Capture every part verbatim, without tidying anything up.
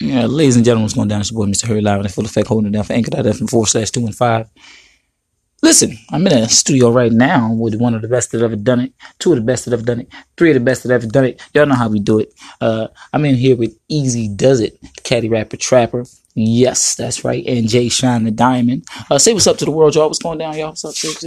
Yeah, ladies and gentlemen, what's going down? It's your boy, Mister Hurley, live in full effect, holding it down for anchor dot f m forward slash two and five. Listen, I'm in a studio right now with one of the best that ever done it, two of the best that ever done it, three of the best that ever done it. Y'all know how we do it. Uh, I'm in here with Easy Does It, Caddy Rapper Trapper. Yes, that's right. And Jay Shine the Diamond. Uh, say what's up to the world, y'all. What's going down, y'all? What's up? What's,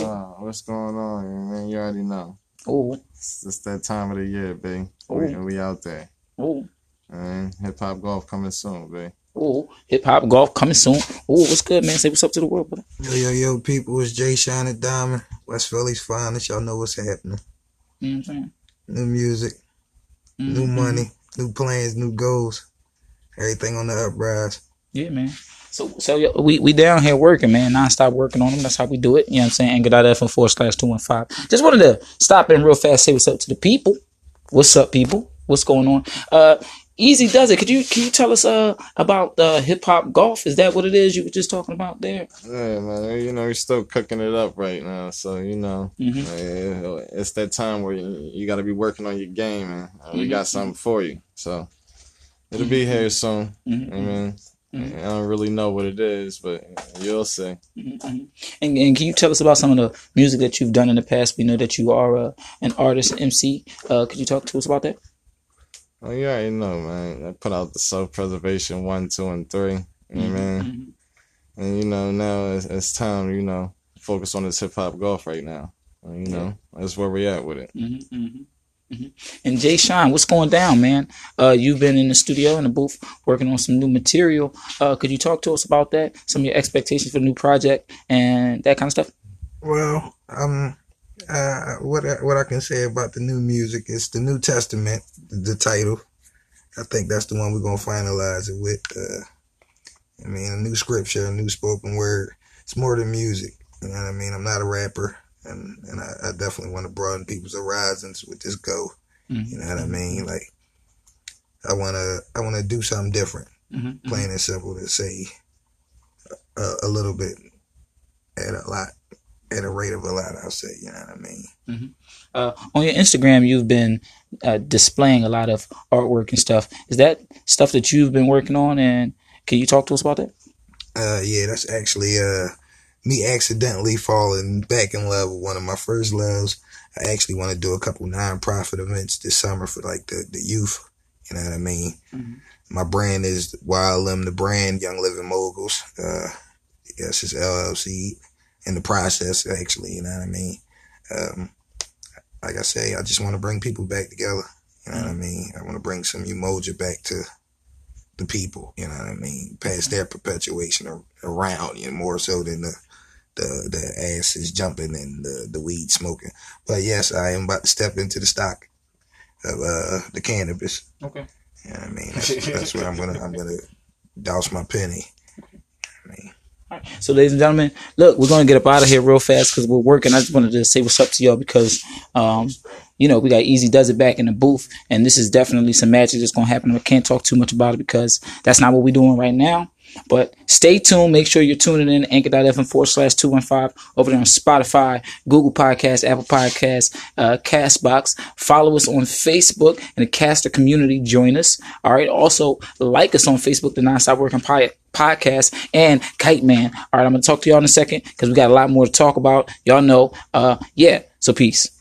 up? Wow, what's going on, man? You already know. Oh, it's, it's that time of the year, babe. We, we out there. Oh. And hip hop golf coming soon, babe. Oh, hip hop golf coming soon. Oh, what's good, man? Say what's up to the world, brother. Yo, yo, yo, people. It's Jay Shine and Diamond. West Philly's finest. Y'all know what's happening. You know what I'm saying? New music, mm-hmm. new money, new plans, new goals. Everything on the uprise. Yeah, man. So, so yo, we, we down here working, man. Non-stop working on them. That's how we do it. You know what I'm saying? Anchor dot f m forward slash two and five. Just wanted to stop in real fast. Say what's up to the people. What's up, people? What's going on? Uh, Easy Does It. Could you can you tell us uh about uh, hip hop golf? Is that what it is you were just talking about there? Yeah, man. You know, we're still cooking it up right now. So you know, mm-hmm. like, it's that time where you, you got to be working on your game, and uh, we mm-hmm. got something for you. So it'll mm-hmm. be here soon. Mm-hmm. I mean, mm-hmm. I don't really know what it is, but you'll see. Mm-hmm. And, and can you tell us about some of the music that you've done in the past? We know that you are uh, an artist, M C. Uh, could you talk to us about that? Oh, you already know, man. I put out the Self-Preservation one, two, and three. You know what I mean? Mm-hmm. And, you know, now it's, it's time, you know, focus on this hip-hop golf right now. You know, yeah. That's where we at with it. Mm-hmm, mm-hmm, mm-hmm. And Jay Shine, what's going down, man? Uh, you've been in the studio, in the booth, working on some new material. Uh, could you talk to us about that? Some of your expectations for the new project and that kind of stuff? Well, um... Uh, what I, what I can say about the new music is the New Testament, the, the title. I think that's the one we're gonna finalize it with. Uh, I mean, a new scripture, a new spoken word. It's more than music. You know what I mean? I'm not a rapper, and and I, I definitely want to broaden people's horizons with this goal. Mm-hmm. You know what I mean? Like, I wanna I wanna do something different. Mm-hmm. Plain and simple, to say a, a little bit and a lot. At a rate of a lot, I'll say, you know what I mean? Mm-hmm. Uh, on your Instagram, you've been uh, displaying a lot of artwork and stuff. Is that stuff that you've been working on, and can you talk to us about that? Uh, yeah, that's actually uh, me accidentally falling back in love with one of my first loves. I actually want to do a couple nonprofit events this summer for, like, the, the youth, you know what I mean? Mm-hmm. My brand is Y L M, the brand, Young Living Moguls. Uh, yes, it's L L C. In the process, actually, you know what I mean? Um, like I say, I just want to bring people back together, you know what I mean? I want to bring some Umoja back to the people, you know what I mean? Past their perpetuation around, you know, more so than the the, the asses jumping and the, the weed smoking. But yes, I am about to step into the stock of uh, the cannabis. Okay. You know what I mean? That's, that's where I'm gonna I'm gonna douse my penny. You know what I mean? All right. So, ladies and gentlemen, look, we're going to get up out of here real fast because we're working. I just wanted to say what's up to y'all because, um, you know, we got Easy Does It back in the booth. And this is definitely some magic that's going to happen. I can't talk too much about it because that's not what we're doing right now. But stay tuned. Make sure you're tuning in. Anchor dot f m forward slash two one five over there on Spotify, Google Podcasts, Apple Podcasts, uh, Castbox. Follow us on Facebook and the Caster community. Join us. All right. Also, like us on Facebook, the Non-Stop Working Podcast, and Kite Man. All right. I'm going to talk to y'all in a second because we got a lot more to talk about. Y'all know. Uh, yeah. So peace.